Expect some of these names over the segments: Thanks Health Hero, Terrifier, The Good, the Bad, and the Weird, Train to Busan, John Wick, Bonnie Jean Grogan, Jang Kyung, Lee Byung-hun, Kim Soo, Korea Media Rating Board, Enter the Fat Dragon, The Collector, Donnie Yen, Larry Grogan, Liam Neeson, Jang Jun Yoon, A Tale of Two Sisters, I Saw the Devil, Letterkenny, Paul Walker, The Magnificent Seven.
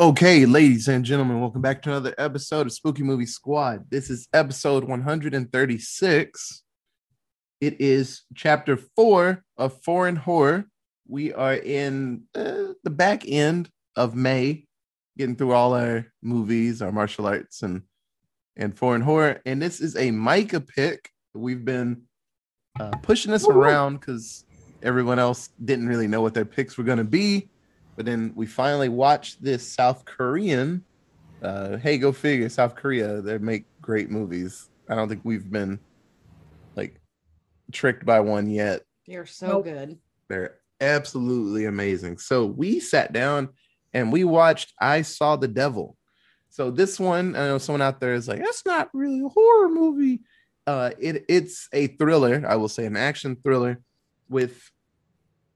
Okay, ladies and gentlemen, welcome back to another episode of Spooky Movie Squad. This is episode 136. It is chapter 4 of Foreign Horror. We are in the back end of May, getting through all our movies, our martial arts, and foreign horror. And this is a Micah pick. We've been pushing this around because everyone else didn't really know what their picks were going to be. But then we finally watched this South Korean. Hey, go figure, South Korea. They make great movies. I don't think we've been like tricked by one yet. They're so good. They're absolutely amazing. So we sat down and we watched I Saw the Devil. So this one, I know someone out there is like, that's not really a horror movie. It's a thriller. I will say an action thriller with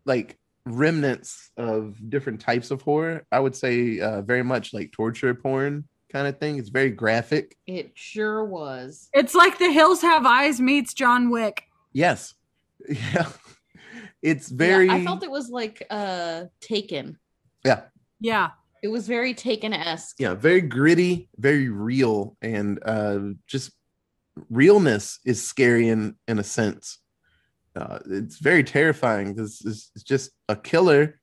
like remnants of different types of horror. I would say very much like torture porn kind of thing. It's very graphic. It sure was. It's like The Hills Have Eyes meets John Wick. Yes. Yeah. It's very... Yeah, I felt it was like Taken. Yeah. Yeah. It was very Taken-esque. Yeah. Very gritty, very real, and just realness is scary in a sense. It's very terrifying because it's just a killer,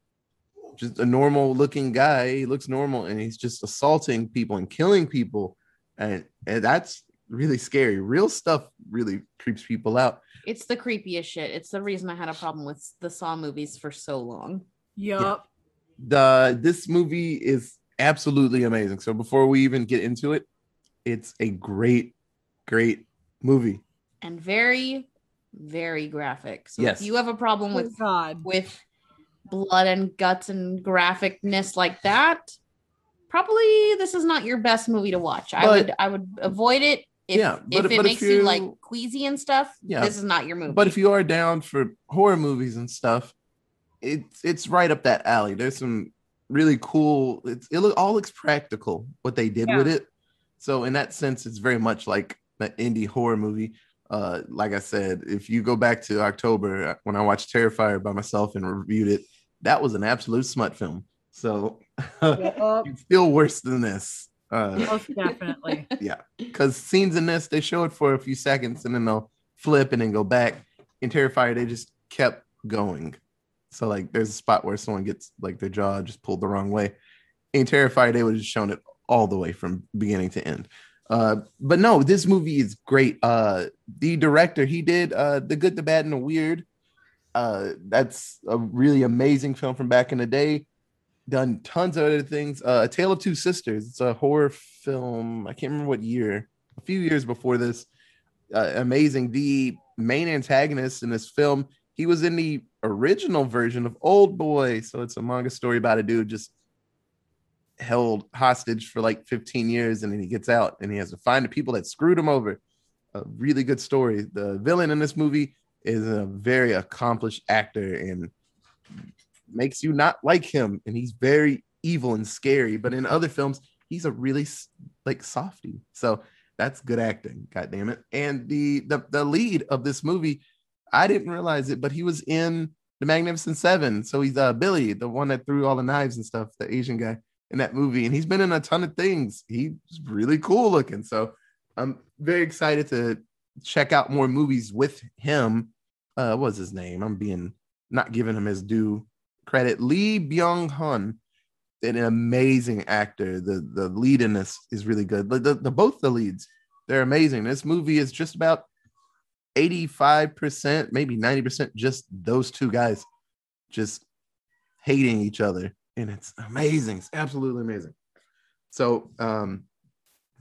just a normal looking guy. He looks normal and he's just assaulting people and killing people. And that's really scary. Real stuff really creeps people out. It's the creepiest shit. It's the reason I had a problem with the Saw movies for so long. Yup. Yeah. This movie is absolutely amazing. So before we even get into it, it's a great, great movie. And very graphic. So yes. If you have a problem with blood and guts and graphicness like that, probably this is not your best movie to watch. I would avoid it if it makes you like queasy and stuff. Yeah, this is not your movie. But if you are down for horror movies and stuff, it's right up that alley. There's some really cool. It all looks practical what they did with it. So in that sense, it's very much like an indie horror movie. Like I said, if you go back to October when I watched Terrifier by myself and reviewed it, that was an absolute smut film. So it's still worse than this. Most definitely. Yeah. Because scenes in this, they show it for a few seconds and then they'll flip and then go back. In Terrifier, they just kept going. So like there's a spot where someone gets like their jaw just pulled the wrong way. In Terrifier, they would have just shown it all the way from beginning to end. But no, this movie is great. The director, he did The Good, the Bad, and the Weird. That's a really amazing film from back in the day. Done tons of other things. A Tale of Two Sisters. It's a horror film. I can't remember what year. A few years before this. Amazing. The main antagonist in this film, he was in the original version of Oldboy. So it's a manga story about a dude just held hostage for like 15 years and then he gets out and he has to find the people that screwed him over. A really good story. The villain in this movie is a very accomplished actor and makes you not like him, and he's very evil and scary, but in other films he's a really like softy. So that's good acting, god damn it. And the lead of this movie, I didn't realize it, but he was in The Magnificent Seven. So he's Billy, the one that threw all the knives and stuff, the Asian guy in that movie, and he's been in a ton of things. He's really cool looking, so I'm very excited to check out more movies with him. What was his name? I'm being not giving him his due credit. Lee Byung-hun, an amazing actor. The lead in this is really good. Both the leads, they're amazing. This movie is just about 85%, maybe 90%, just those two guys just hating each other. And it's amazing. It's absolutely amazing. So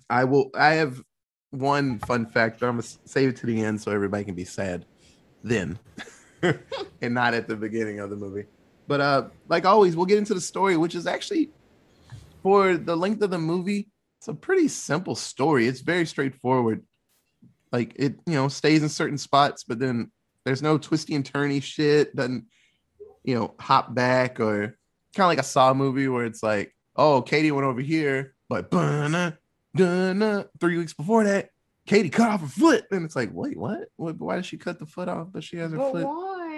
I have one fun fact, but I'm going to save it to the end so everybody can be sad then and not at the beginning of the movie. But like always, we'll get into the story, which is actually, for the length of the movie, it's a pretty simple story. It's very straightforward. Like it, stays in certain spots, but then there's no twisty and turny shit. Doesn't, hop back or... Kind of like a Saw movie where it's like, oh, Katie went over here, but 3 weeks before that, Katie cut off her foot. And it's like, wait, what? Why did she cut the foot off? But she has her foot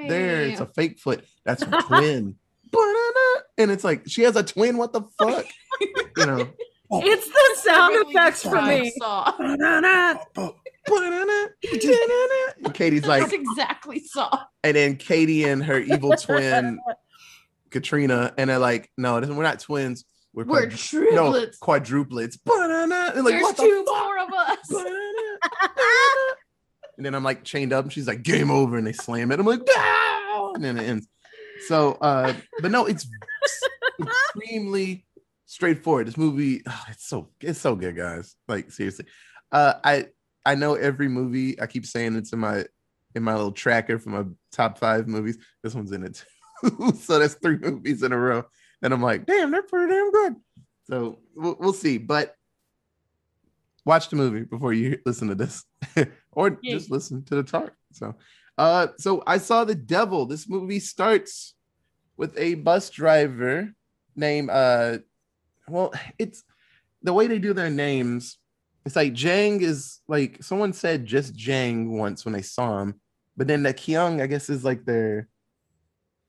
there. It's a fake foot. That's her twin. And it's like, she has a twin. What the fuck? you know. It's the sound effects for me. And Katie's like, that's exactly Saw. And then Katie and her evil twin Katrina, and they're like, no, we're not twins. We're triplets. No, quadruplets. They're like, there's more of us. And then I'm like chained up, and she's like, game over, and they slam it. I'm like, ah! And then it ends. So, but no, it's extremely straightforward. This movie, it's so good, guys. Like, seriously, I know every movie. I keep saying it's in my little tracker for my top 5 movies. This one's in it too. So that's 3 movies in a row, and I'm like, damn, they're pretty damn good. So we'll see, but watch the movie before you listen to this, or just listen to the talk. So, so I Saw the Devil. This movie starts with a bus driver named well, it's the way they do their names. It's like Jang is like, someone said just Jang once when they saw him, but then that Kyung, I guess, is like their,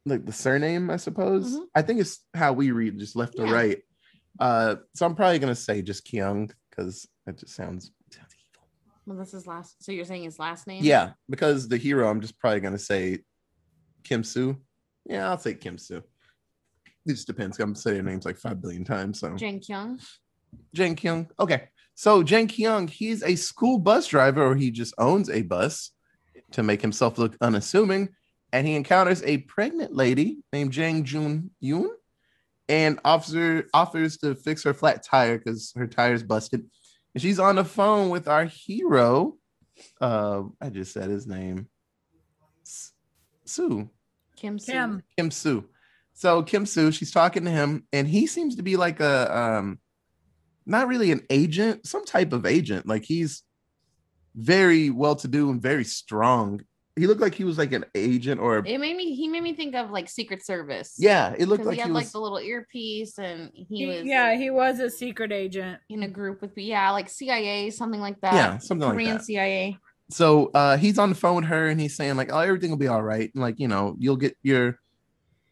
like the surname, I suppose. Mm-hmm. I think it's how we read, just left or right. So I'm probably gonna say just Kyung, because that just sounds evil. Well, this is last. So you're saying his last name? Yeah, because the hero, I'm just probably gonna say Kim Soo. Yeah, I'll say Kim Soo. It just depends. I'm gonna say their names like 5 billion times. So Jang Kyung. Okay, so Jang Kyung, he's a school bus driver, or he just owns a bus to make himself look unassuming, and he encounters a pregnant lady named Jang Jun Yoon. And officer offers to fix her flat tire because her tire's busted. And she's on the phone with our hero. I just said his name. Soo. Kim Soo. So Kim Soo, she's talking to him, and he seems to be like a not really an agent, some type of agent. Like, he's very well-to-do and very strong. He looked like he was like an agent, or he made me think of like Secret Service. Yeah, it looked like he had like the little earpiece, and he was a secret agent in a group with like CIA, something like that. Yeah, something like that. Korean CIA. So he's on the phone with her, and he's saying like, "Oh, everything will be all right. And, like, you know, you'll get your,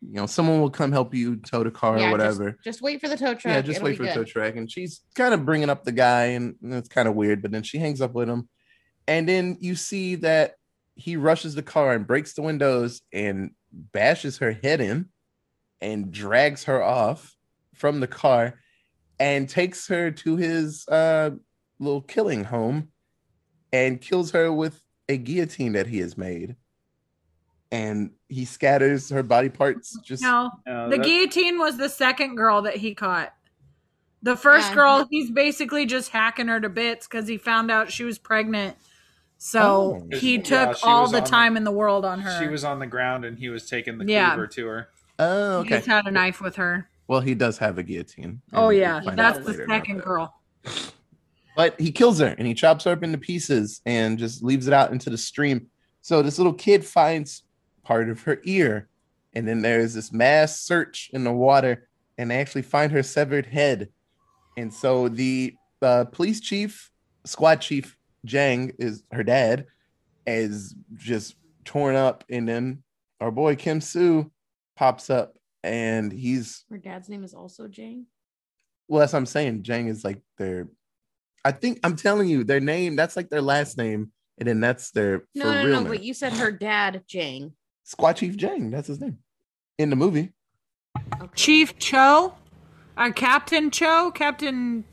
you know, someone will come help you tow the car or whatever. Just wait for the tow truck. Yeah, just wait for the tow truck." And she's kind of bringing up the guy, and it's kind of weird. But then she hangs up with him, and then you see that he rushes the car and breaks the windows and bashes her head in and drags her off from the car and takes her to his little killing home and kills her with a guillotine that he has made. And he scatters her body parts. The guillotine was the second girl that he caught. The first girl, he's basically just hacking her to bits because he found out she was pregnant. So he took all the time in the world on her. She was on the ground, and he was taking the cleaver to her. Oh, okay. He's had a knife with her. Well, he does have a guillotine. Oh, yeah. That's the second girl. But he kills her, and he chops her up into pieces and just leaves it out into the stream. So this little kid finds part of her ear, and then there's this mass search in the water, and they actually find her severed head. And so the police chief, squad chief, Jang, is her dad, is just torn up, and then our boy Kim Soo pops up, and he's, her dad's name is also Jang. Well, that's what I'm saying. Jang is like their, I think I'm telling you their name. That's like their last name, and then that's their name. But you said her dad, Jang. Squad Chief Jang, that's his name in the movie. Okay. Chief Cho, our Captain Cho, Captain.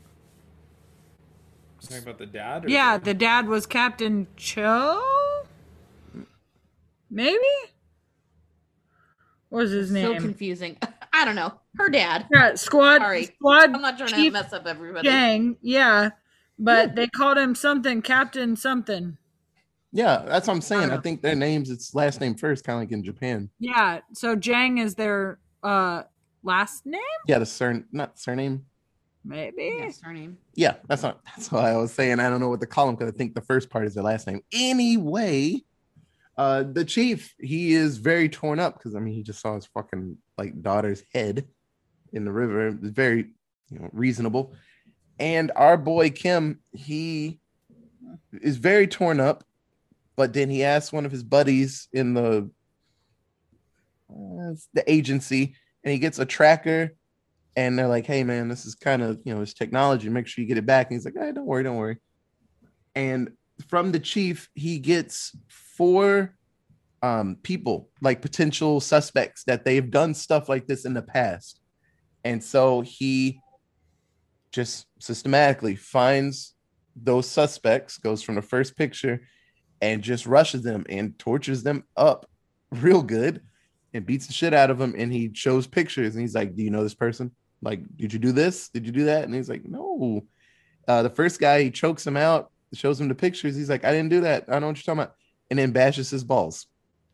Something about the dad? The dad was Captain Cho? Maybe? What was his name? So confusing. I don't know. Her dad. Yeah, Squad. I'm not trying to mess up everybody. Gang, yeah. But they called him something, Captain something. Yeah, that's what I'm saying. I think their names, it's last name first, kind of like in Japan. Yeah, so Jang is their last name? Yeah, not surname. Maybe. Yeah, that's what I was saying. I don't know what to call him because I think the first part is their last name. Anyway, the chief, he is very torn up because, I mean, he just saw his fucking like daughter's head in the river. It was very, reasonable. And our boy Kim, he is very torn up, but then he asks one of his buddies in the agency, and he gets a tracker. And they're like, hey, man, this is kind of, you know, it's technology. Make sure you get it back. And he's like, hey, don't worry, don't worry. And from the chief, he gets 4 people, like potential suspects that they've done stuff like this in the past. And so he just systematically finds those suspects, goes from the first picture, and just rushes them and tortures them up real good and beats the shit out of them. And he shows pictures and he's like, do you know this person? Like, did you do this? Did you do that? And he's like, no. The first guy, he chokes him out, shows him the pictures. He's like, I didn't do that. I don't know what you're talking about. And then bashes his balls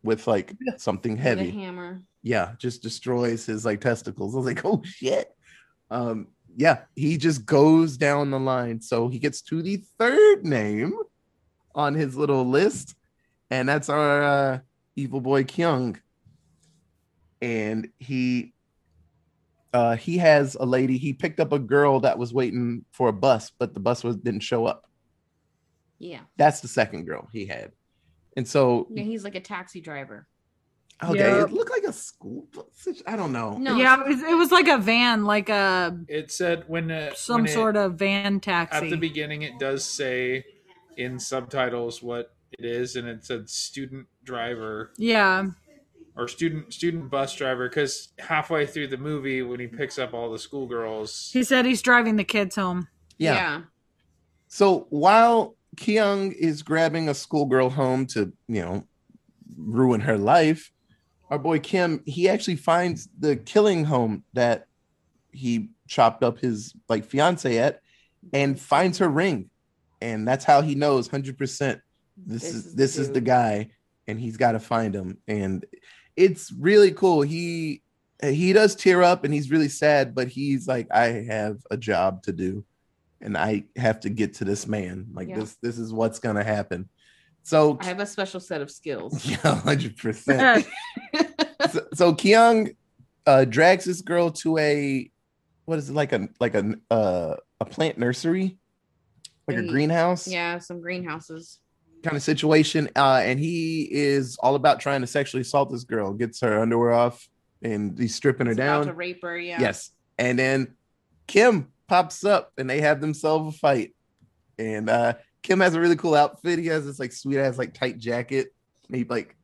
with like something heavy. With a hammer. Yeah, just destroys his like testicles. I was like, oh shit. Yeah, he just goes down the line. So he gets to the third name on his little list, and that's our evil boy Kyung. And he has a lady. He picked up a girl that was waiting for a bus, but the bus didn't show up. Yeah, that's the second girl he had. And so yeah, he's like a taxi driver. Okay, yep. It looked like a school bus. I don't know. No. Yeah, it was like a van, like a. It said some sort of van taxi. At the beginning, it does say in subtitles what it is, and it said student driver. Yeah. Or student bus driver, because halfway through the movie, when he picks up all the schoolgirls, he said he's driving the kids home. Yeah. So while Kyung is grabbing a schoolgirl home to, you know, ruin her life, our boy Kim, he actually finds the killing home that he chopped up his like fiance at, and finds her ring, and that's how he knows 100%. This is the guy, and he's got to find him. And it's really cool. He does tear up and he's really sad, but he's like, I have a job to do and I have to get to this man. Like this is what's going to happen. So I have a special set of skills. Yeah, 100%. So Kyung drags this girl to a plant nursery, like a greenhouse. Yeah, some greenhouses. Kind of situation, and he is all about trying to sexually assault this girl. Gets her underwear off, and he's stripping her down. About to rape her, yeah. Yes, and then Kim pops up, and they have themselves a fight. And Kim has a really cool outfit. He has this like sweet ass like tight jacket. And he like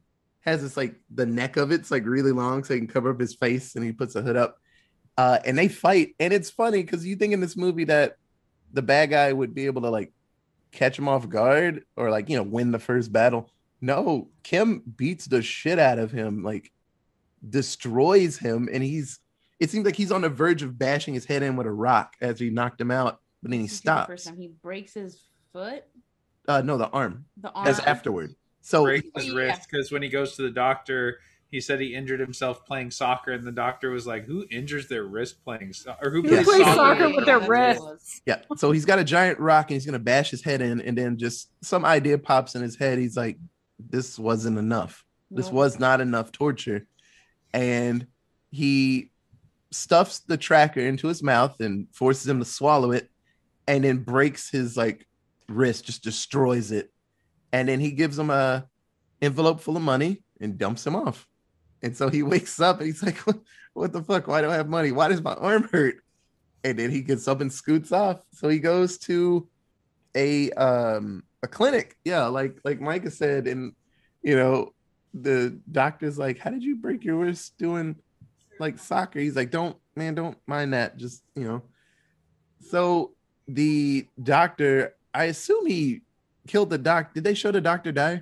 has this like the neck of it's like really long, so he can cover up his face. And he puts a hood up, and they fight. And it's funny because you think in this movie that the bad guy would be able to like catch him off guard or like, you know, win the first battle. No, Kim beats the shit out of him, like destroys him, and it seems like he's on the verge of bashing his head in with a rock as he knocked him out, but then he stops. The first time he breaks his foot? No, the arm. The arm. That's afterward. So breaks his wrist, because when he goes to the doctor, he said he injured himself playing soccer, and the doctor was like, who injures their wrist playing soccer? Who plays soccer with their wrists? Yeah, so he's got a giant rock, and he's going to bash his head in, and then just some idea pops in his head. He's like, this wasn't enough. This was not enough torture. And he stuffs the tracker into his mouth and forces him to swallow it, and then breaks his like wrist, just destroys it. And then he gives him a envelope full of money and dumps him off. And so he wakes up and he's like, what the fuck? Why do I have money? Why does my arm hurt? And then he gets up and scoots off. So he goes to a clinic. Yeah, like Micah said. And, you know, the doctor's like, how did you break your wrist doing like soccer? He's like, don't mind that. Just, you know. So the doctor, I assume he killed the doc. Did they show the doctor die?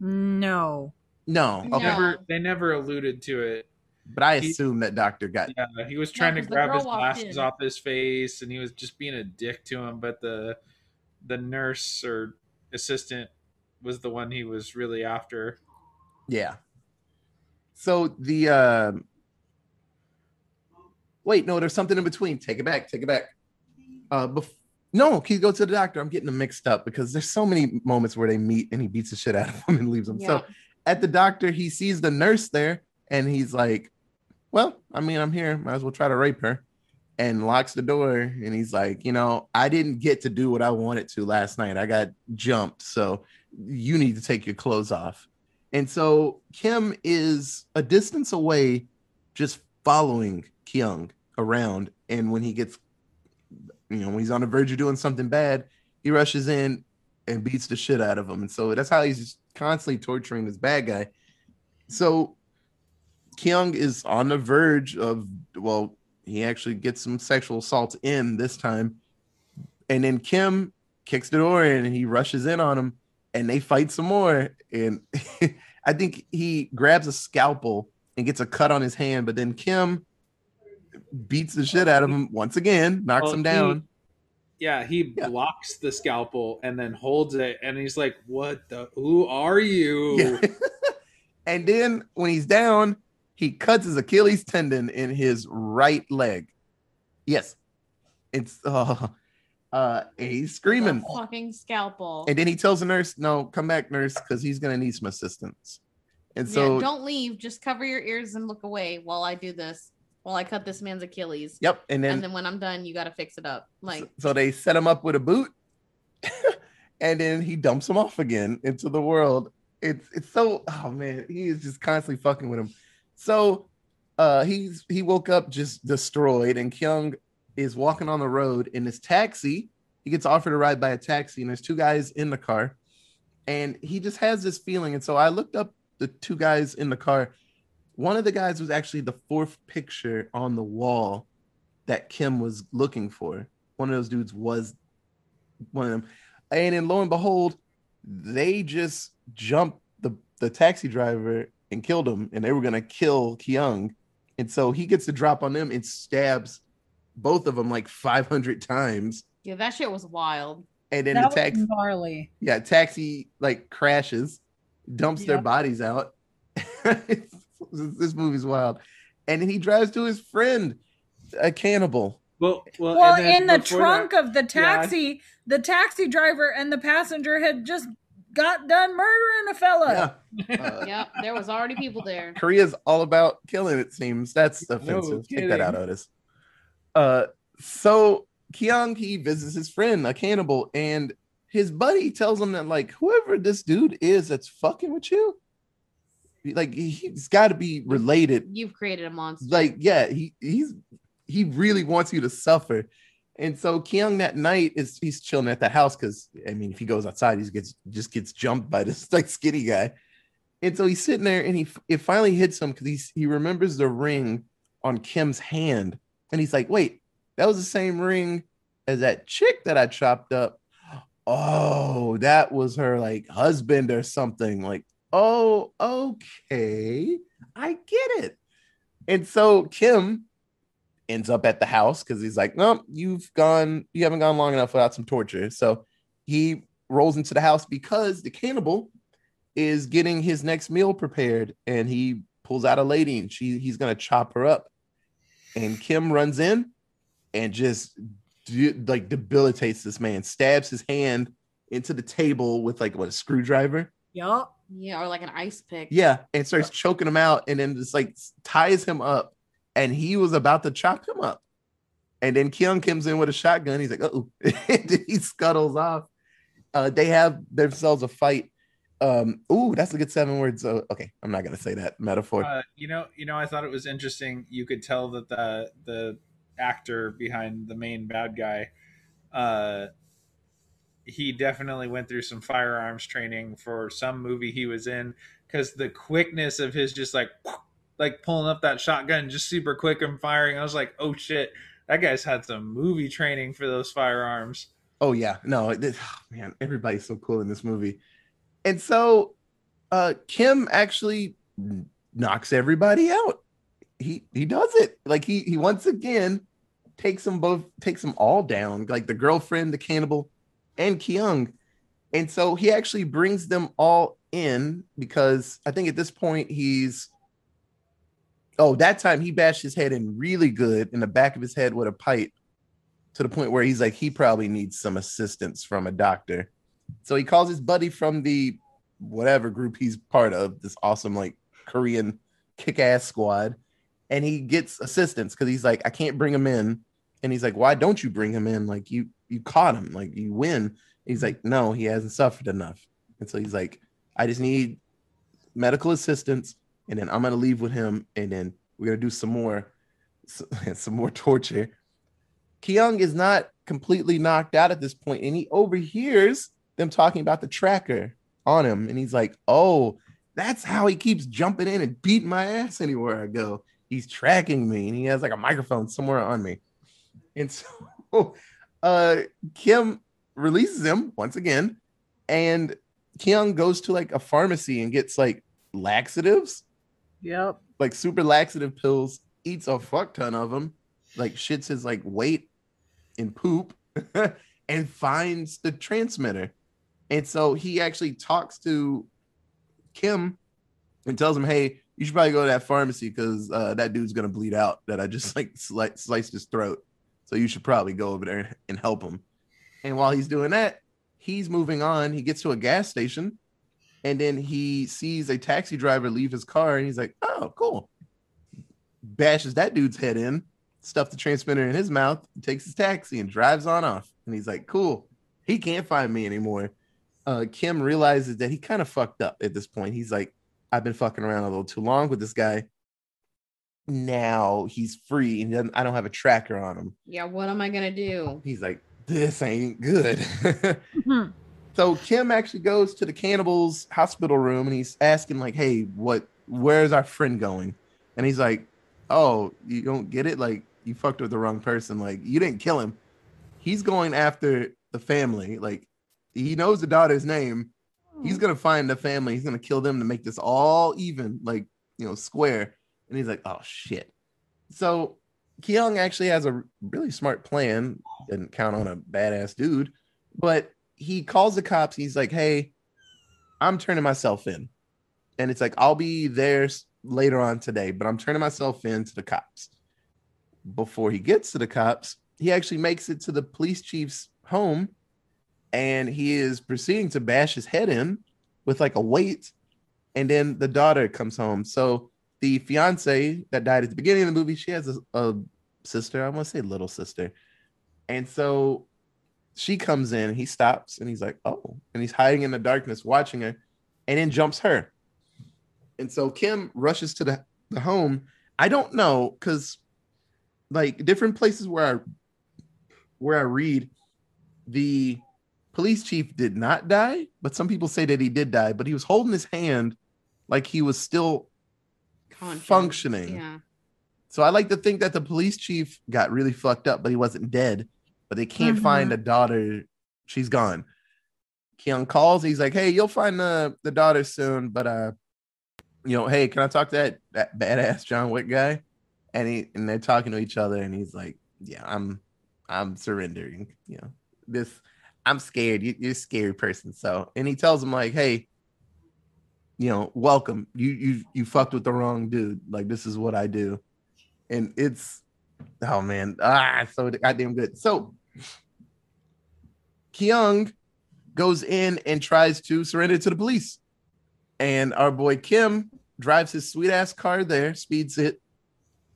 No. No, okay. They never alluded to it, but I assume that doctor got. Yeah, he was trying to grab his glasses off his face, and he was just being a dick to him. But the nurse or assistant was the one he was really after. Yeah. So the there's something in between. Take it back. No, he goes to the doctor. I'm getting them mixed up because there's so many moments where they meet, and he beats the shit out of them and leaves them. Yeah. So at the doctor, he sees the nurse there, and he's like, well, I mean, I'm here. Might as well try to rape her, and locks the door. And he's like, you know, I didn't get to do what I wanted to last night. I got jumped. So you need to take your clothes off. And so Kim is a distance away, just following Kyung, around, and when he gets, you know, when he's on the verge of doing something bad, he rushes in and beats the shit out of him. And so that's how he's just constantly torturing this bad guy. So Kyung is on the verge of, well, he actually gets some sexual assault in this time. And then Kim kicks the door in and he rushes in on him and they fight some more. And I think he grabs a scalpel and gets a cut on his hand, but then Kim beats the shit out of him once again, knocks him down. He blocks the scalpel and then holds it. And he's like, what the, who are you? Yeah. And then when he's down, he cuts his Achilles tendon in his right leg. Yes. It's, he's screaming. That fucking scalpel. And then he tells the nurse, no, come back, nurse, because he's going to need some assistance. And so don't leave. Just cover your ears and look away while I do this. Well, I cut this man's Achilles. Yep. And then when I'm done, you got to fix it up. Like, so they set him up with a boot and then he dumps him off again into the world. It's so, oh man, he is just constantly fucking with him. So he woke up just destroyed, and Kyung is walking on the road in his taxi. He gets offered a ride by a taxi, and there's two guys in the car, and he just has this feeling. And so I looked up the two guys in the car. One of the guys was actually the fourth picture on the wall that Kim was looking for. One of those dudes was one of them. And then lo and behold, they just jumped the taxi driver and killed him. And they were going to kill Kyung. And so he gets the drop on them and stabs both of them like 500 times. Yeah, that shit was wild. And then that the taxi, like crashes, dumps their bodies out. This movie's wild. And then he drives to his friend, a cannibal. Well in the trunk of the taxi, the taxi driver and the passenger had just got done murdering a fella. Yeah. Yep, there was already people there. Korea's all about killing, it seems. That's offensive. No kidding. Take that out, Otis. So Kyung, he visits his friend, a cannibal, and his buddy tells him that, like, whoever this dude is that's fucking with you, like, he's got to be related. You've created a monster. Like, yeah, he really wants you to suffer. And so Kyung that night he's chilling at the house because, I mean, if he goes outside, he just gets jumped by this like skinny guy. And so he's sitting there and it finally hits him because he remembers the ring on Kim's hand. And he's like, wait, that was the same ring as that chick that I chopped up. Oh, that was her like husband or something, like. Oh, okay. I get it. And so Kim ends up at the house because he's like, no, you haven't gone long enough without some torture. So he rolls into the house because the cannibal is getting his next meal prepared, and he pulls out a lady and he's going to chop her up. And Kim runs in and just like debilitates this man, stabs his hand into the table with like a screwdriver. Yup. Yeah, or like an ice pick. Yeah, and starts choking him out, and then just like ties him up, and he was about to chop him up, and then Kyung comes in with a shotgun. He's like, "Oh," he scuttles off. They have themselves a fight. Ooh, that's a good 7 words. Okay, I'm not gonna say that metaphor. I thought it was interesting. You could tell that the actor behind the main bad guy, he definitely went through some firearms training for some movie he was in, because the quickness of his just like pulling up that shotgun just super quick and firing. I was like, oh shit, that guy's had some movie training for those firearms. Oh yeah, no, man, everybody's so cool in this movie. And so Kim actually knocks everybody out. He does it. Like he once again takes them all down. Like the girlfriend, the cannibal, and Kyung. And so he actually brings them all in, because I think at this point that time he bashed his head in really good in the back of his head with a pipe, to the point where he's like, he probably needs some assistance from a doctor. So he calls his buddy from the whatever group he's part of, this awesome like Korean kick-ass squad, and he gets assistance because he's like, I can't bring him in. And he's like, why don't you bring him in? Like, you caught him, like you win. He's like, no, he hasn't suffered enough. And so he's like, I just need medical assistance, and then I'm gonna leave with him, and then we're gonna do some more some more torture. Kyung is not completely knocked out at this point, and he overhears them talking about the tracker on him, and he's like, oh, that's how he keeps jumping in and beating my ass anywhere I go. He's tracking me, and he has like a microphone somewhere on me. And so Kim releases him once again, and Kyung goes to like a pharmacy and gets like laxatives. Yep. Like super laxative pills, eats a fuck ton of them, like shits his like weight in poop and finds the transmitter. And so he actually talks to Kim and tells him, hey, you should probably go to that pharmacy because that dude's going to bleed out that I just like sliced his throat. So you should probably go over there and help him. And while he's doing that, he's moving on. He gets to a gas station, and then he sees a taxi driver leave his car, and he's like, oh, cool. Bashes that dude's head in, stuffs the transmitter in his mouth, takes his taxi, and drives on off. And he's like, cool. He can't find me anymore. Kim realizes that he kind of fucked up at this point. He's like, I've been fucking around a little too long with this guy. Now he's free, and I don't have a tracker on him. Yeah, what am I going to do? He's like, this ain't good. Mm-hmm. So Kim actually goes to the cannibal's hospital room, and he's asking like, hey, where's our friend going? And he's like, oh, you don't get it? Like, you fucked with the wrong person. Like, you didn't kill him. He's going after the family. Like, he knows the daughter's name. He's going to find the family. He's going to kill them to make this all even, like, you know, square. And he's like, oh, shit. So Kyung actually has a really smart plan. Didn't count on a badass dude. But he calls the cops. He's like, hey, I'm turning myself in. And it's like, I'll be there later on today, but I'm turning myself in to the cops. Before he gets to the cops, he actually makes it to the police chief's home, and he is proceeding to bash his head in with like a weight. And then the daughter comes home. So the fiance that died at the beginning of the movie, she has a sister. I want to say little sister. And so she comes in, he stops, and he's like, oh, and he's hiding in the darkness watching her, and then jumps her. And so Kim rushes to the home. I don't know, because like different places where I read, the police chief did not die, but some people say that he did die, but he was holding his hand like he was still functioning. Yeah. So I like to think that the police chief got really fucked up, but he wasn't dead. But they can't find the daughter. She's gone. Kyung calls. He's like, hey, you'll find the daughter soon, but you know, hey, can I talk to that badass John Wick guy? And they're talking to each other, and he's like, yeah, I'm surrendering. You know, I'm scared. You're a scary person. So, and he tells him like, hey, you know, welcome. You fucked with the wrong dude. Like, this is what I do. And it's, oh man, so goddamn good. So Kyung goes in and tries to surrender to the police. And our boy Kim drives his sweet ass car there, speeds it,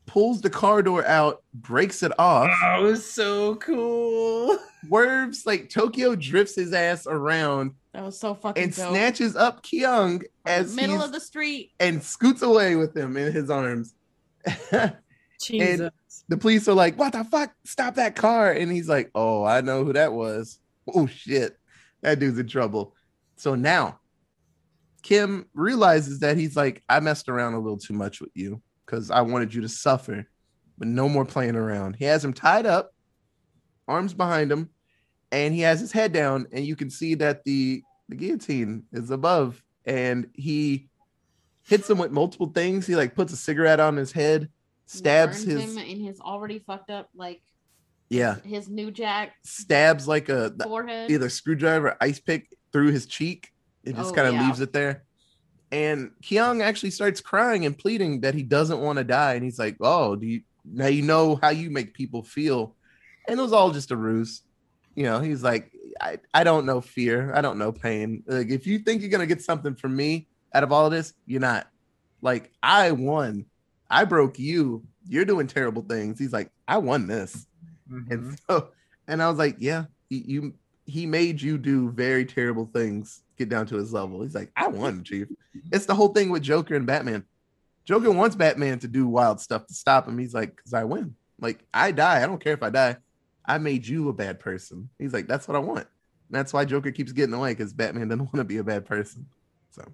pulls the car door out, breaks it off. Oh, it was so cool. Swerves, like Tokyo drifts his ass around. That was so fucking dope. And snatches up Kyung as middle of the street and scoots away with him in his arms. Jesus. And the police are like, what the fuck? Stop that car. And he's like, oh, I know who that was. Oh, shit. That dude's in trouble. So now Kim realizes that he's like, I messed around a little too much with you because I wanted you to suffer, but no more playing around. He has him tied up, arms behind him, and he has his head down, and you can see that the guillotine is above, and he hits him with multiple things. He like puts a cigarette on his head, stabs him in his already fucked up, like, yeah, his new jack, stabs like the forehead, either screwdriver or ice pick through his cheek. It just kind of leaves it there. And Kyung actually starts crying and pleading that he doesn't want to die. And he's like, oh, now you know how you make people feel. And it was all just a ruse. You know, he's like, I don't know fear. I don't know pain. Like, if you think you're going to get something from me out of all of this, you're not. Like, I won. I broke you. You're doing terrible things. He's like, I won this. Mm-hmm. And I was like, yeah, he made you do very terrible things. Down to his level. He's like, I won, Chief. It's the whole thing with Joker and Batman. Joker wants Batman to do wild stuff to stop him. He's like, because I win. Like, I die. I don't care if I die. I made you a bad person. He's like, that's what I want. And that's why Joker keeps getting away, because Batman doesn't want to be a bad person. So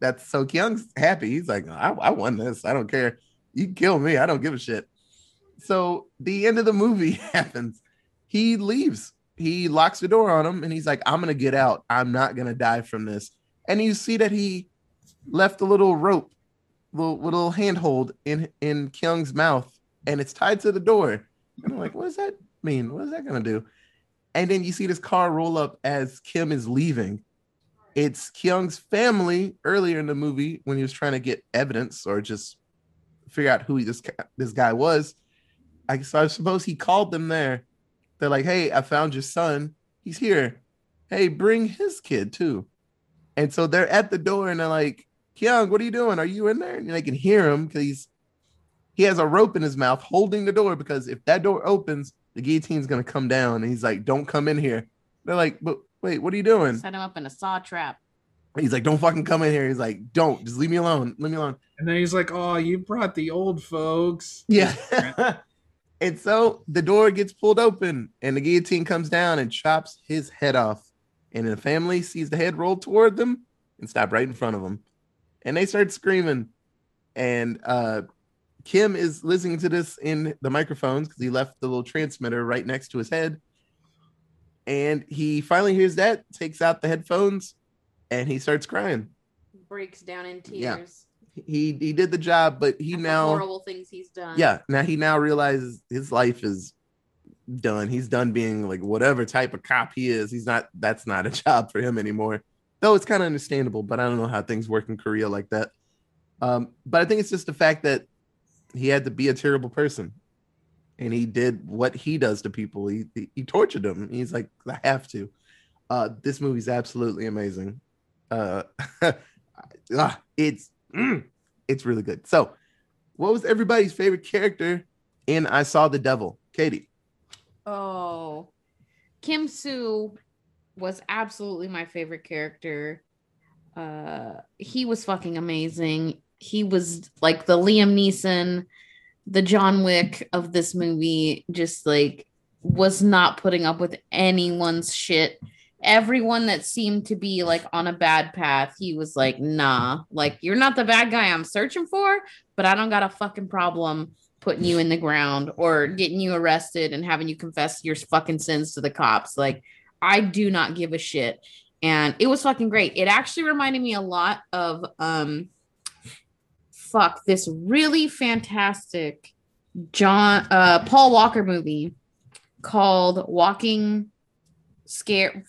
that's so Kyung's happy. He's like, I won this. I don't care. You can kill me. I don't give a shit. So the end of the movie happens. He leaves. He locks the door on him, and he's like, I'm going to get out. I'm not going to die from this. And you see that he left a little rope, little handhold in Kyung's mouth, and it's tied to the door. And I'm like, what does that mean? What is that going to do? And then you see this car roll up as Kim is leaving. It's Kyung's family earlier in the movie when he was trying to get evidence or just figure out who this guy was. I suppose he called them there. They're like, hey, I found your son. He's here. Hey, bring his kid too. And so they're at the door and they're like, Kyung, what are you doing? Are you in there? And they can hear him because he has a rope in his mouth holding the door, because if that door opens, the guillotine's going to come down. And he's like, don't come in here. They're like, but wait, what are you doing? Set him up in a saw trap. He's like, don't fucking come in here. He's like, don't. Just leave me alone. Leave me alone. And then he's like, oh, you brought the old folks. Yeah. And so the door gets pulled open and the guillotine comes down and chops his head off. And the family sees the head roll toward them and stop right in front of them. And they start screaming. And Kim is listening to this in the microphones because he left the little transmitter right next to his head. And he finally hears that, takes out the headphones, and he starts crying. Breaks down in tears. Yeah. He did the job, but he now... horrible things he's done. Yeah. Now he now realizes his life is done. He's done being like whatever type of cop he is. He's not... That's not a job for him anymore. Though it's kind of understandable, but I don't know how things work in Korea like that. But I think it's just the fact that he had to be a terrible person, and he did what he does to people. He tortured them. He's like, I have to. This movie's absolutely amazing. It's really good. So what was everybody's favorite character in I Saw the Devil? Katie. Oh, Kim Soo was absolutely my favorite character. He was fucking amazing. He was like the Liam Neeson, the John Wick of this movie, just like was not putting up with anyone's shit. Everyone that seemed to be like on a bad path, he was like, nah, like you're not the bad guy I'm searching for, but I don't got a fucking problem putting you in the ground or getting you arrested and having you confess your fucking sins to the cops. Like, I do not give a shit. And it was fucking great. It actually reminded me a lot of, this really fantastic Paul Walker movie called Running Scared.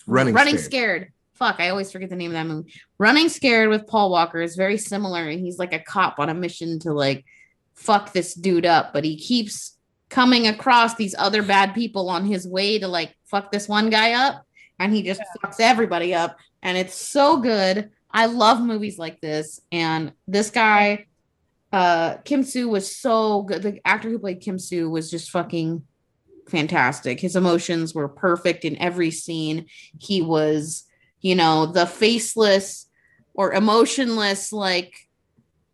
I always forget the name of that movie. Running Scared with Paul Walker is very similar. He's like a cop on a mission to like fuck this dude up, but he keeps coming across these other bad people on his way to like fuck this one guy up, and he just fucks everybody up, and it's so good. I love movies like this, and this guy Kim Soo was so good. The actor who played Kim Soo was just fucking fantastic. His emotions were perfect in every scene. He was, you know, the faceless or emotionless, like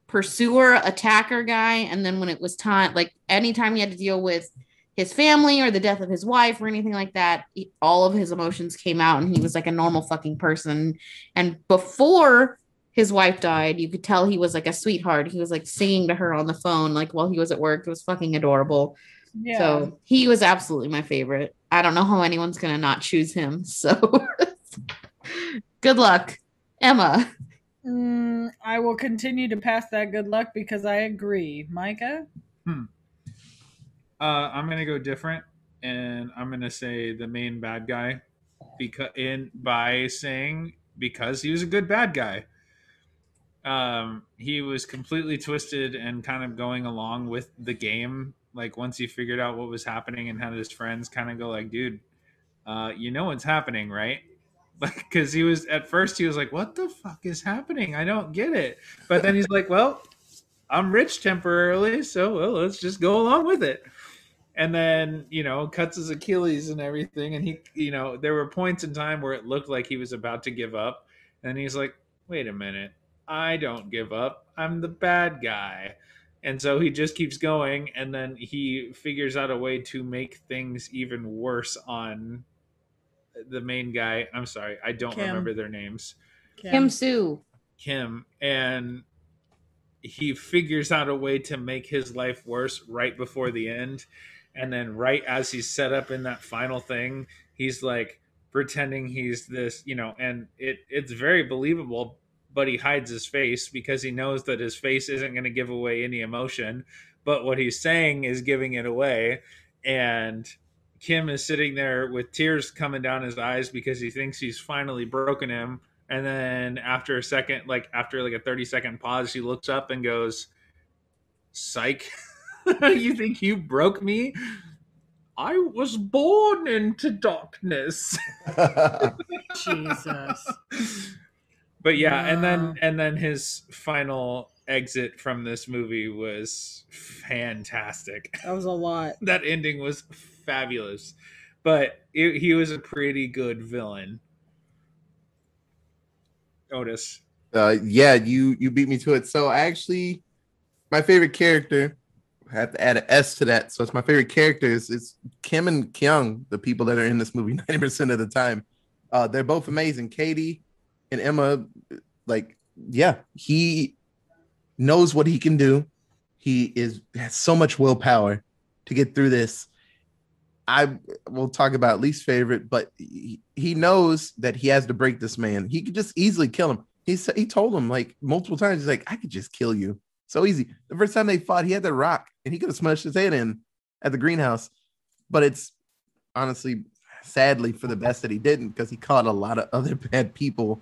pursuer, attacker guy. And then when it was time, like anytime he had to deal with his family or the death of his wife or anything like that, all of his emotions came out and he was like a normal fucking person. And before his wife died, you could tell he was like a sweetheart. He was like singing to her on the phone, like while he was at work. It was fucking adorable. Yeah. So he was absolutely my favorite. I don't know how anyone's going to not choose him. So good luck, Emma. I will continue to pass that good luck because I agree. Micah? I'm going to go different, and I'm going to say the main bad guy because he was a good bad guy. He was completely twisted and kind of going along with the game. Like once he figured out what was happening and had his friends kind of go like, dude, you know what's happening, right? Like, cause at first he was like, what the fuck is happening? I don't get it. But then he's like, well, I'm rich temporarily, so let's just go along with it. And then, you know, cuts his Achilles and everything. And he, you know, there were points in time where it looked like he was about to give up. And he's like, wait a minute. I don't give up. I'm the bad guy. And so he just keeps going, and then he figures out a way to make things even worse on the main guy. I'm sorry, I don't remember their names. Kim Soo. And he figures out a way to make his life worse right before the end. And then right as he's set up in that final thing, he's like pretending he's this, you know, and it's very believable, but he hides his face because he knows that his face isn't going to give away any emotion, but what he's saying is giving it away. And Kim is sitting there with tears coming down his eyes because he thinks he's finally broken him. And then after a second, after a 30-second pause, she looks up and goes, "Psych, you think you broke me? I was born into darkness." Jesus. But yeah, and then his final exit from this movie was fantastic. That was a lot. That ending was fabulous. But he was a pretty good villain. Otis. Yeah, you beat me to it. So actually, my favorite character, I have to add an S to that. So it's my favorite character. It's Kim and Kyung, the people that are in this movie 90% of the time. They're both amazing. Katie and Emma, he knows what he can do. He has so much willpower to get through this. I will talk about least favorite, but he knows that he has to break this man. He could just easily kill him. He told him multiple times, he's like, "I could just kill you. So easy." The first time they fought, he had that rock, and he could have smashed his head in at the greenhouse. But it's honestly, sadly, for the best that he didn't, because he caught a lot of other bad people.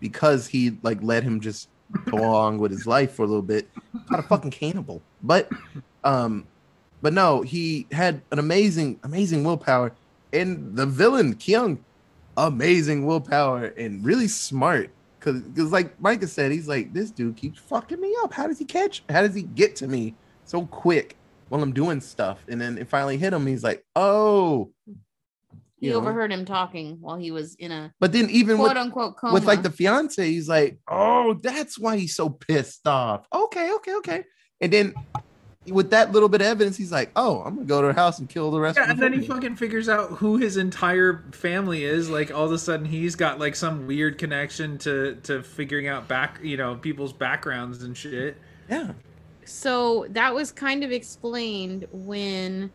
Because he let him just go along with his life for a little bit. Not a fucking cannibal. But no, he had an amazing, amazing willpower. And the villain, Kyung, amazing willpower and really smart. Because like Micah said, he's like, this dude keeps fucking me up. How does he get to me so quick while I'm doing stuff? And then it finally hit him. He's like, oh... He overheard him talking while he was in a quote-unquote coma. With the fiance, he's like, oh, that's why he's so pissed off. Okay. And then with that little bit of evidence, he's like, oh, I'm going to go to her house and kill the rest of the family. And then he fucking figures out who his entire family is. All of a sudden, he's got, some weird connection to figuring out people's backgrounds and shit. Yeah. So that was kind of explained when...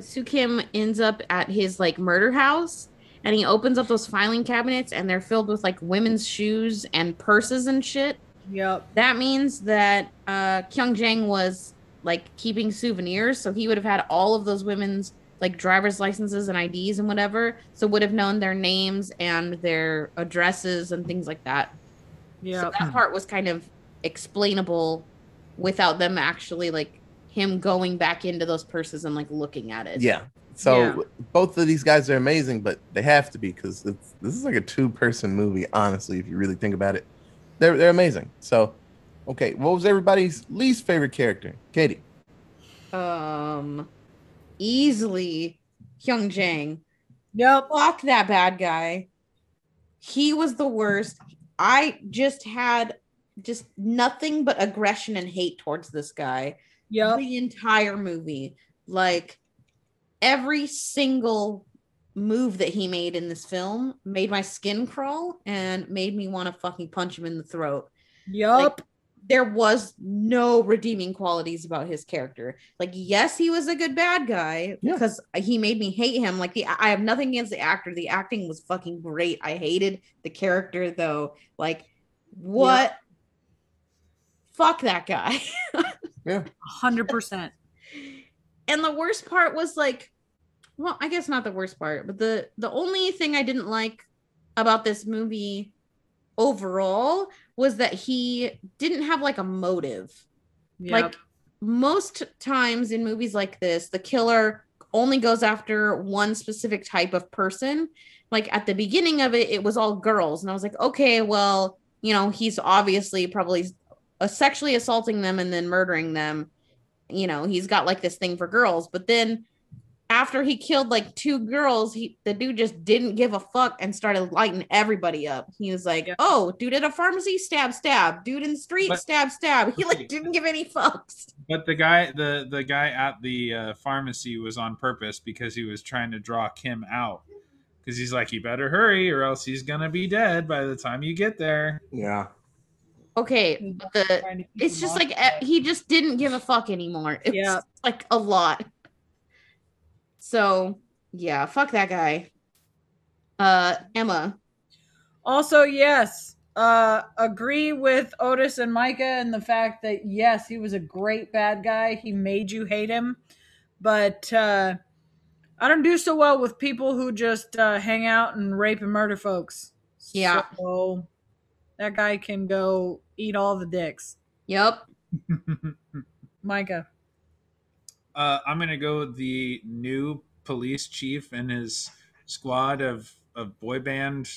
Soo Kim ends up at his murder house, and he opens up those filing cabinets, and they're filled with women's shoes and purses and shit. Yep. That means that Kyung Jang was keeping souvenirs, so he would have had all of those women's driver's licenses and IDs and whatever, so would have known their names and their addresses and things like that. Yeah. So that part was kind of explainable without them actually him going back into those purses and looking at it. Yeah. So both of these guys are amazing, but they have to be because this is a 2-person movie, honestly, if you really think about it. They're amazing. So, okay, what was everybody's least favorite character? Katie. Easily Kyung Jang. Nope. Fuck that bad guy. He was the worst. I just had nothing but aggression and hate towards this guy. Yep. The entire movie, every single move that he made in this film made my skin crawl and made me want to fucking punch him in the throat. Yep. There was no redeeming qualities about his character. Yes, he was a good bad guy because he made me hate him. I have nothing against the actor. The acting was fucking great. I hated the character though. What? Yeah. Fuck that guy. Yeah, 100%. And the worst part was well, I guess not the worst part, but the only thing I didn't like about this movie overall was that he didn't have a motive. Yep. Most times in movies like this, the killer only goes after one specific type of person. At the beginning of it, it was all girls, and I was like, okay, well, he's obviously probably sexually assaulting them and then murdering them. He's got this thing for girls, but then after he killed like two girls, the dude just didn't give a fuck and started lighting everybody up. He was like, oh, dude at a pharmacy, stab, stab. Dude in the street, stab, stab. He like didn't give any fucks. But the guy at the pharmacy was on purpose because he was trying to draw Kim out. Because he's like, you better hurry or else he's going to be dead by the time you get there. Yeah. Okay. But it's just like, he just didn't give a fuck anymore. It's like a lot. So, yeah, fuck that guy. Emma. Also, yes, agree with Otis and Micah and the fact that, yes, he was a great bad guy. He made you hate him. But I don't do so well with people who just hang out and rape and murder folks. Yeah. So that guy can go eat all the dicks. Yep. Micah. I'm going to go with the new police chief and his squad of boy band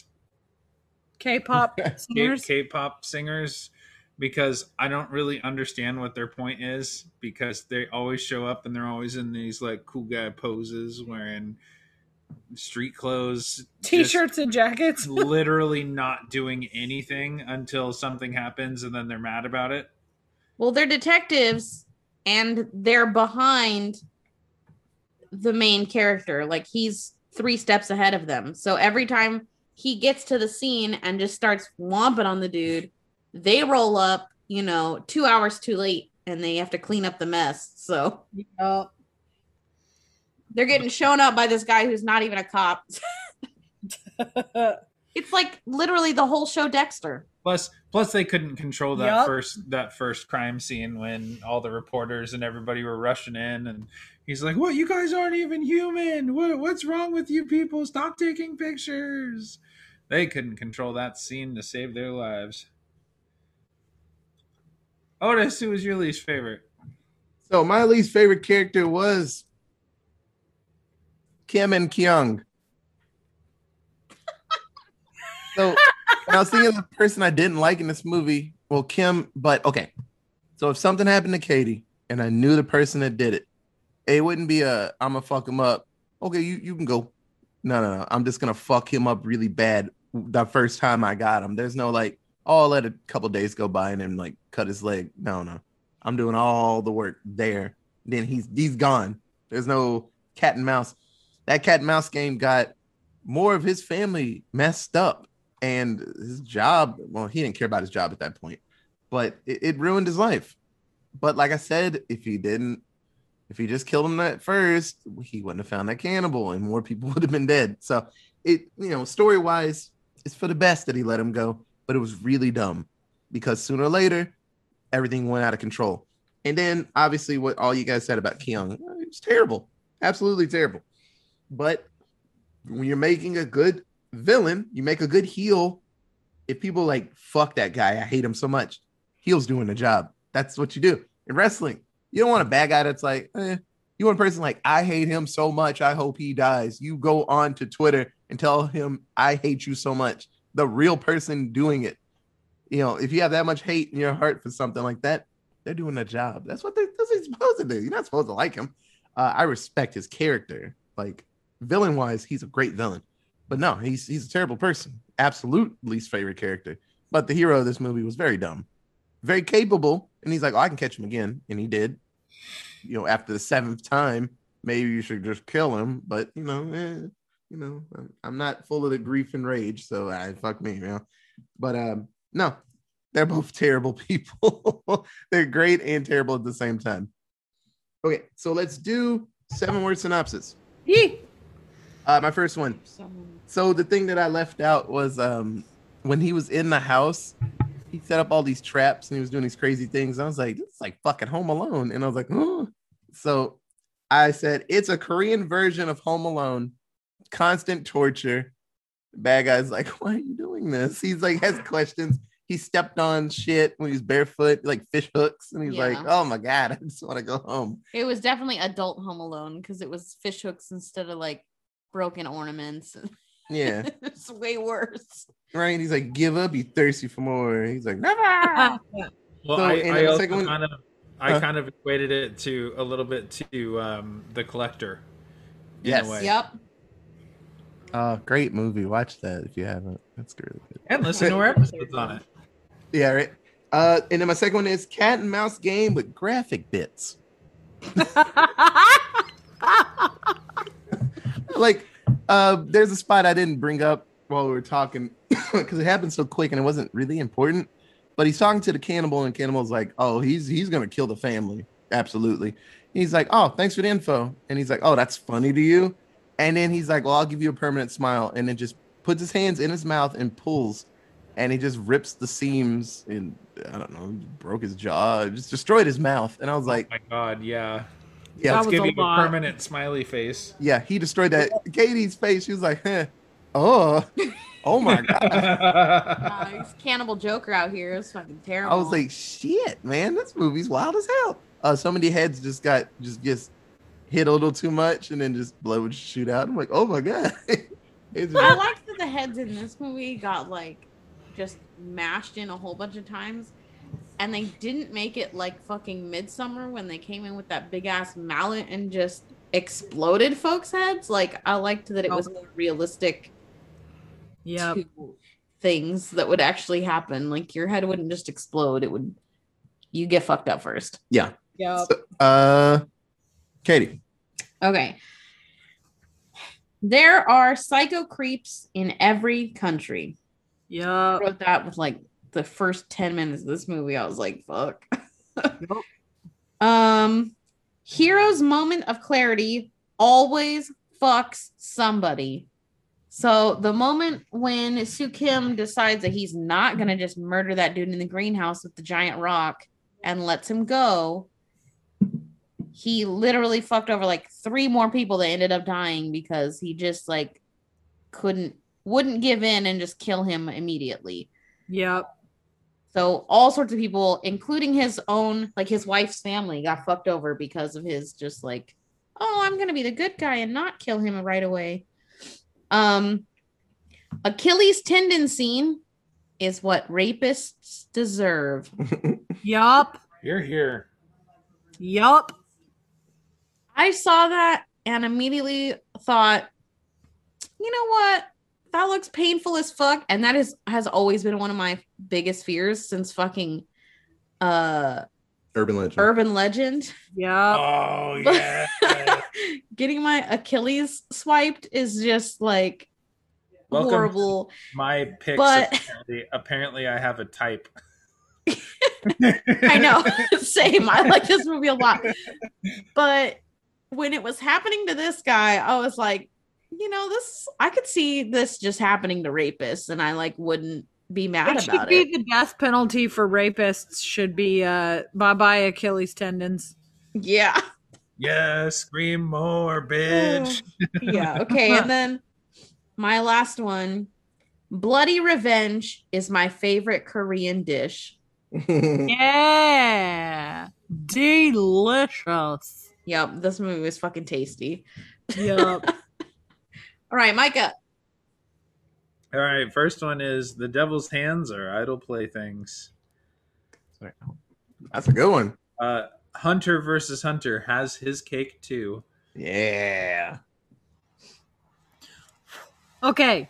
K-pop singers. K-pop singers, because I don't really understand what their point is, because they always show up and they're always in these like cool guy poses wearing street clothes, t-shirts and jackets, literally not doing anything until something happens and then they're mad about it. Well, they're detectives. And they're behind the main character. Like, he's 3 steps ahead of them. So every time he gets to the scene and just starts whomping on the dude, they roll up, 2 hours too late. And they have to clean up the mess. So they're getting shown up by this guy who's not even a cop. It's like literally the whole show Dexter. Plus they couldn't control that first crime scene when all the reporters and everybody were rushing in, and he's like, "What? You guys aren't even human. What's wrong with you people? Stop taking pictures." They couldn't control that scene to save their lives. Otis, who was your least favorite? So my least favorite character was Kim and Kyung. So I was thinking of the person I didn't like in this movie. Well, Kim, but okay. So if something happened to Katie and I knew the person that did it wouldn't be a, I'm going to fuck him up. Okay, you can go. No. I'm just going to fuck him up really bad the first time I got him. There's no like, oh, I'll let a couple days go by and then like cut his leg. No. I'm doing all the work there. Then he's gone. There's no cat and mouse. That cat and mouse game got more of his family messed up. And his job, well, he didn't care about his job at that point, but it ruined his life. But like I said, if he just killed him at first, he wouldn't have found that cannibal and more people would have been dead. So story-wise, it's for the best that he let him go, but it was really dumb because sooner or later, everything went out of control. And then obviously what all you guys said about Kyung, it was terrible, absolutely terrible. But when you're making a good villain, you make a good heel. If people like, fuck that guy, I hate him so much, heel's doing the job. That's what you do in wrestling. You don't want a bad guy that's like, you want a person like, I hate him so much, I hope he dies. You go on to Twitter and tell him, I hate you so much. The real person doing it. If you have that much hate in your heart for something like that, they're doing the job. That's what they're supposed to do. You're not supposed to like him. I respect his character. Like, villain wise, he's a great villain. But no, he's a terrible person. Absolute least favorite character. But the hero of this movie was very dumb, very capable. And he's like, oh, I can catch him again. And he did. After the 7th time, maybe you should just kill him. But, I'm not full of the grief and rage. So fuck me, But no, they're both terrible people. They're great and terrible at the same time. Okay, so let's do 7-word synopsis. Yee! My first one. So the thing that I left out was when he was in the house, he set up all these traps and he was doing these crazy things. I was like, this is like fucking Home Alone. And I was like, oh. So I said, it's a Korean version of Home Alone. Constant torture. Bad guy's like, why are you doing this? He's like, has questions. He stepped on shit when he was barefoot, like fish hooks. And he's like, oh my God, I just want to go home. It was definitely adult Home Alone because it was fish hooks instead of like broken ornaments. Yeah. It's way worse. Right. He's like, give up, you thirsty for more. He's like, never. Well, so, I kind of equated it to a little bit to The Collector, Yes. Yep. Great movie. Watch that if you haven't. That's great. And listen to our episodes on it. Yeah, right. And then my second one is Cat and Mouse Game with Graphic Bits. There's a spot I didn't bring up while we were talking because it happened so quick and it wasn't really important. But he's talking to the cannibal, and Cannibal's like, "Oh, he's gonna kill the family, absolutely." And he's like, "Oh, thanks for the info." And he's like, "Oh, that's funny to you." And then he's like, "Well, I'll give you a permanent smile." And then just puts his hands in his mouth and pulls, and he just rips the seams, and I don't know, broke his jaw, just destroyed his mouth. And I was like, "Oh my god, yeah." Yeah, let's give you a permanent smiley face. Yeah, he destroyed that. Katie's face, she was like, oh my god. This Cannibal Joker out here is fucking terrible. I was like, shit, man, this movie's wild as hell. So many heads just hit a little too much, and then just blood would shoot out. I'm like, oh my god. I liked that the heads in this movie got just mashed in a whole bunch of times. And they didn't make it like fucking Midsummer when they came in with that big ass mallet and just exploded folks' heads. Like, I liked that it was more realistic to things that would actually happen. Like, your head wouldn't just explode, you get fucked up first. Yeah. Yeah. So, Katie. Okay. There are psycho creeps in every country. Yeah. I wrote that with the first 10 minutes of this movie. I was like, fuck. Nope. Hero's moment of clarity always fucks somebody. So the moment when Soo Kim decides that he's not going to just murder that dude in the greenhouse with the giant rock and lets him go, he literally fucked over three more people that ended up dying because he just wouldn't give in and just kill him immediately. Yep. So all sorts of people, including his own, his wife's family, got fucked over because of his just I'm going to be the good guy and not kill him right away. Achilles tendon scene is what rapists deserve. Yup. You're here. Yup. I saw that and immediately thought, you know what? That looks painful as fuck. And that has always been one of my biggest fears since fucking Urban Legend. Yeah. Oh, yeah. Getting my Achilles swiped is just horrible. My picks, but apparently I have a type. I know. Same. I like this movie a lot. But when it was happening to this guy, I was like, you know, this, I could see this just happening to rapists, and I wouldn't be mad about it. It should be the death penalty for rapists. Should be bye-bye Achilles tendons. Yeah. Yeah, scream more, bitch. Yeah, okay. And then my last one, bloody revenge is my favorite Korean dish. Yeah. Delicious. Yep, this movie was fucking tasty. Yep. All right, Micah. All right, first one is The Devil's Hands Are Idle Playthings. Sorry. That's a good one. Hunter versus Hunter has his cake too. Yeah. Okay.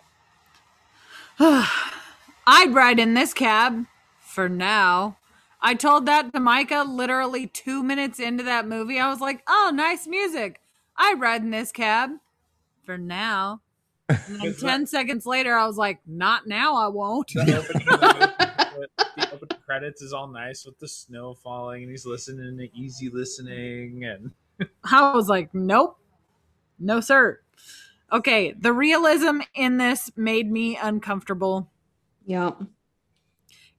I'd ride in this cab for now. I told that to Micah literally 2 minutes into that movie. I was like, oh, nice music. I'd ride in this cab. For now. And then 10 seconds later, I was like, not now, I won't. The opening credits is all nice with the snow falling, and he's listening to Easy Listening. And I was like, nope. No, sir. Okay, the realism in this made me uncomfortable. Yep.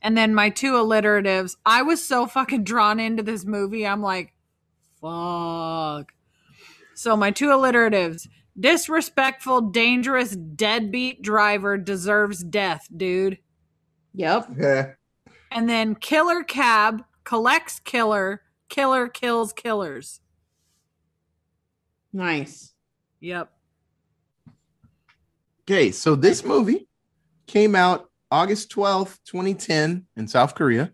And then my two alliteratives. I was so fucking drawn into this movie. I'm like, fuck. So my two alliteratives. Disrespectful, dangerous, deadbeat driver deserves death, dude. Yep. Yeah. And then killer cab collects killer, killer kills killers. Nice. Yep. Okay, so this movie came out August 12th, 2010 in South Korea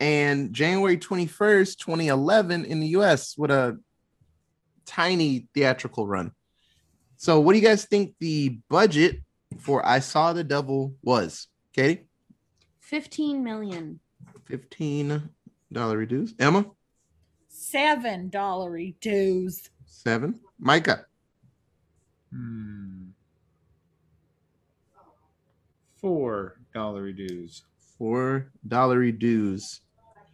and January 21st, 2011 in the US with a tiny theatrical run. So what do you guys think the budget for I Saw the Devil was? Katie? $15 million. $15 reduce. Emma? $7 reduce. $7. Micah? $4 reduce. $4 reduce.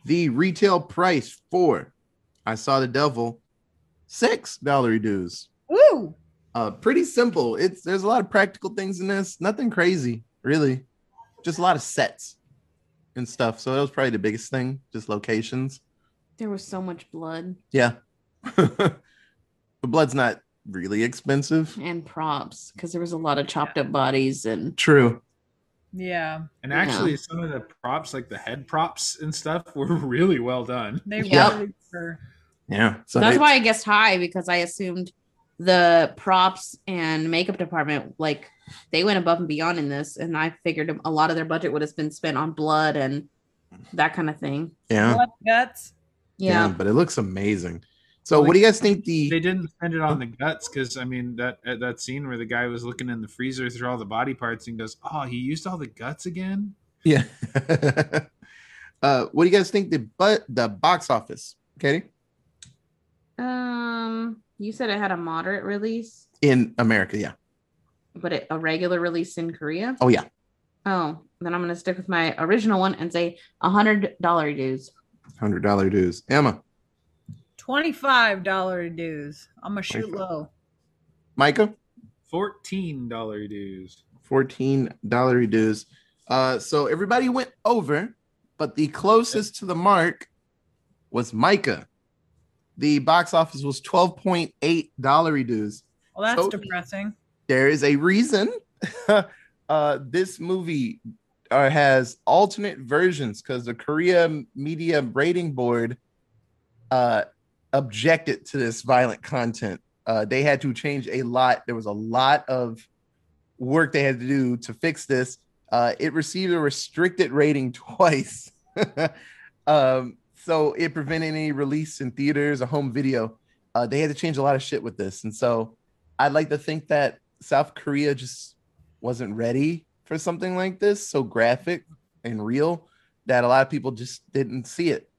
The retail price for I Saw the Devil, $6 reduce. Woo! Pretty simple. There's a lot of practical things in this. Nothing crazy, really. Just a lot of sets and stuff. So that was probably the biggest thing, just locations. There was so much blood. Yeah. But blood's not really expensive. And props, because there was a lot of chopped up bodies. And true. Yeah. And actually, some of the props, like the head props and stuff, were really well done. They really were. Yeah. So that's why I guessed high, because I assumed the props and makeup department, like, they went above and beyond in this. And I figured a lot of their budget would have been spent on blood and that kind of thing. Yeah. Blood, guts. Yeah. But it looks amazing. So like, what do you guys think they didn't spend it on the guts, because I mean that scene where the guy was looking in the freezer through all the body parts and goes, oh, he used all the guts again? Yeah. What do you guys think the box office? Katie? You said it had a moderate release in America, yeah. But a regular release in Korea? Oh yeah. Oh, then I'm gonna stick with my original one and say $100 dues. $100 dues. Emma? $25 dues. I'm going to shoot low. Micah? $14 dues. $14 dues. So everybody went over, but the closest to the mark was Micah. The box office was $12.8 dues. Well, that's depressing. There is a reason. This movie has alternate versions because the Korea Media Rating Board objected to this violent content. They had to change a lot. There was a lot of work they had to do to fix this. It received a restricted rating twice. So it prevented any release in theaters or home video. They had to change a lot of shit with this. And so I'd like to think that South Korea just wasn't ready for something like this, so graphic and real, that a lot of people just didn't see it.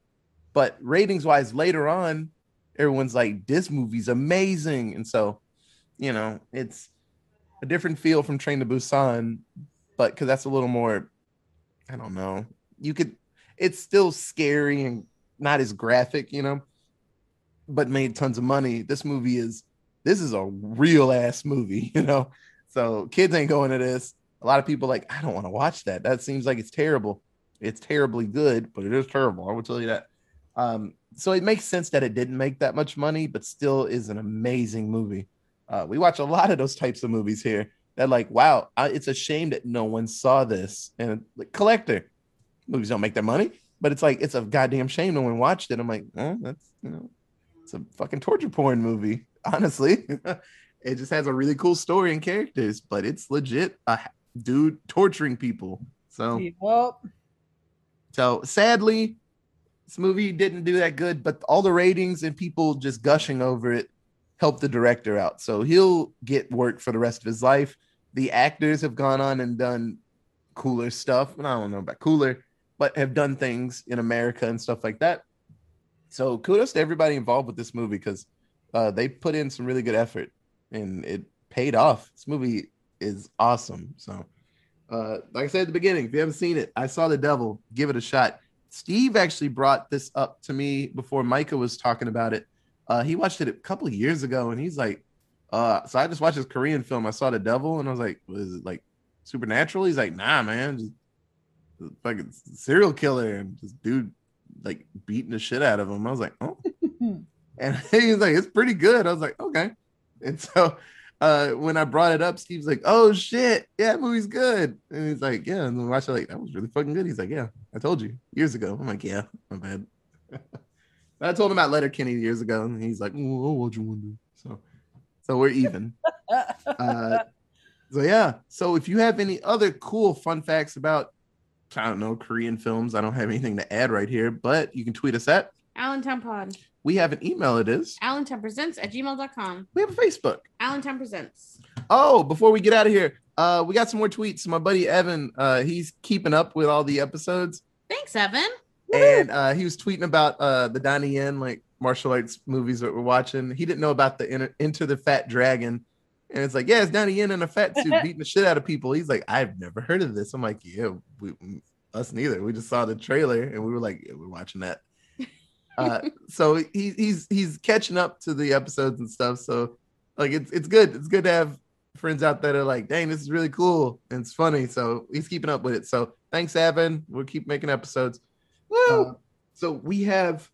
But ratings-wise, later on, everyone's like, this movie's amazing. And so, you know, it's a different feel from Train to Busan, but because that's a little more, I don't know. It's still scary and not as graphic, you know, but made tons of money. This is a real-ass movie, you know. So kids ain't going to this. A lot of people like, I don't want to watch that. That seems like it's terrible. It's terribly good, but it is terrible. I will tell you that. So it makes sense that it didn't make that much money, but still is an amazing movie. We watch a lot of those types of movies here. They're like, wow, it's a shame that no one saw this. And like, Collector, movies don't make their money, but it's like, it's a goddamn shame no one watched it. I'm like, that's, you know, it's a fucking torture porn movie, honestly. It just has a really cool story and characters, but it's legit a dude torturing people. So sadly, this movie didn't do that good, but all the ratings and people just gushing over it helped the director out. So he'll get work for the rest of his life. The actors have gone on and done cooler stuff. And I don't know about cooler, but have done things in America and stuff like that. So kudos to everybody involved with this movie because they put in some really good effort and it paid off. This movie is awesome. So like I said at the beginning, if you haven't seen it, I Saw the Devil, give it a shot. Steve actually brought this up to me before Micah was talking about it. He watched it a couple of years ago, and he's like, so I just watched this Korean film. I Saw the Devil, and I was like, was it like supernatural? He's like, nah, man, just fucking serial killer and just dude like beating the shit out of him. I was like, oh. And he's like, it's pretty good. I was like, okay. And so when I brought it up, Steve's like, oh shit, yeah, that movie's good. And he's like, yeah. And then watch it, like, that was really fucking good. He's like, yeah, I told you years ago. I'm like, yeah, my bad. I told him about Letterkenny years ago, and he's like, oh, what'd you wonder? So we're even. So yeah. So if you have any other cool fun facts about, I don't know, Korean films, I don't have anything to add right here, but you can tweet us at Allentown Pod. We have an email. It is allentownpresents@gmail.com. We have a Facebook. Allentown Presents. Oh, before we get out of here, we got some more tweets. My buddy Evan, he's keeping up with all the episodes. Thanks, Evan. And he was tweeting about the Donnie Yen like martial arts movies that we're watching. He didn't know about the Enter the Fat Dragon. And it's like, yeah, it's Donnie Yen in a fat suit beating the shit out of people. He's like, I've never heard of this. I'm like, yeah, us neither. We just saw the trailer and we were like, yeah, we're watching that. So he's catching up to the episodes and stuff. So like, it's good. It's good to have friends out there that are like, dang, this is really cool. And it's funny. So he's keeping up with it. So thanks, Evan. We'll keep making episodes. Woo! So we have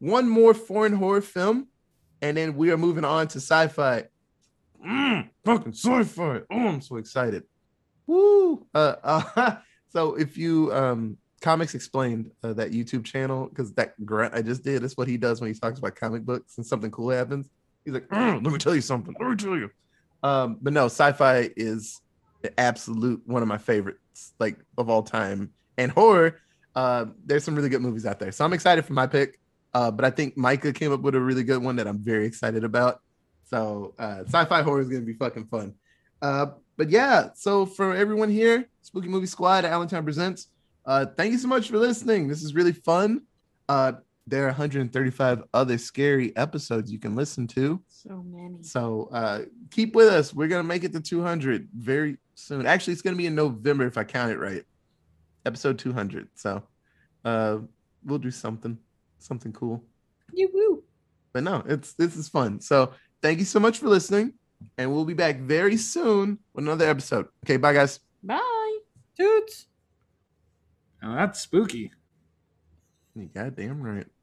one more foreign horror film and then we are moving on to sci-fi. Fucking sci-fi. Oh, I'm so excited. Woo! So if you Comics Explained, that YouTube channel, because that grunt I just did, that's what he does when he talks about comic books and something cool happens. He's like, let me tell you something. Let me tell you. But no, sci-fi is the absolute one of my favorites, like of all time. And horror, there's some really good movies out there. So I'm excited for my pick. But I think Micah came up with a really good one that I'm very excited about. So sci-fi horror is going to be fucking fun. But yeah, so for everyone here, Spooky Movie Squad at Allentown Presents, thank you so much for listening. This is really fun. There are 135 other scary episodes you can listen to. So many. So keep with us. We're going to make it to 200 very soon. Actually, it's going to be in November if I count it right. Episode 200. So we'll do something cool. Yoo-hoo. But no, this is fun. So thank you so much for listening, and we'll be back very soon with another episode. Okay, bye, guys. Bye. Toots. Now that's spooky. You goddamn right.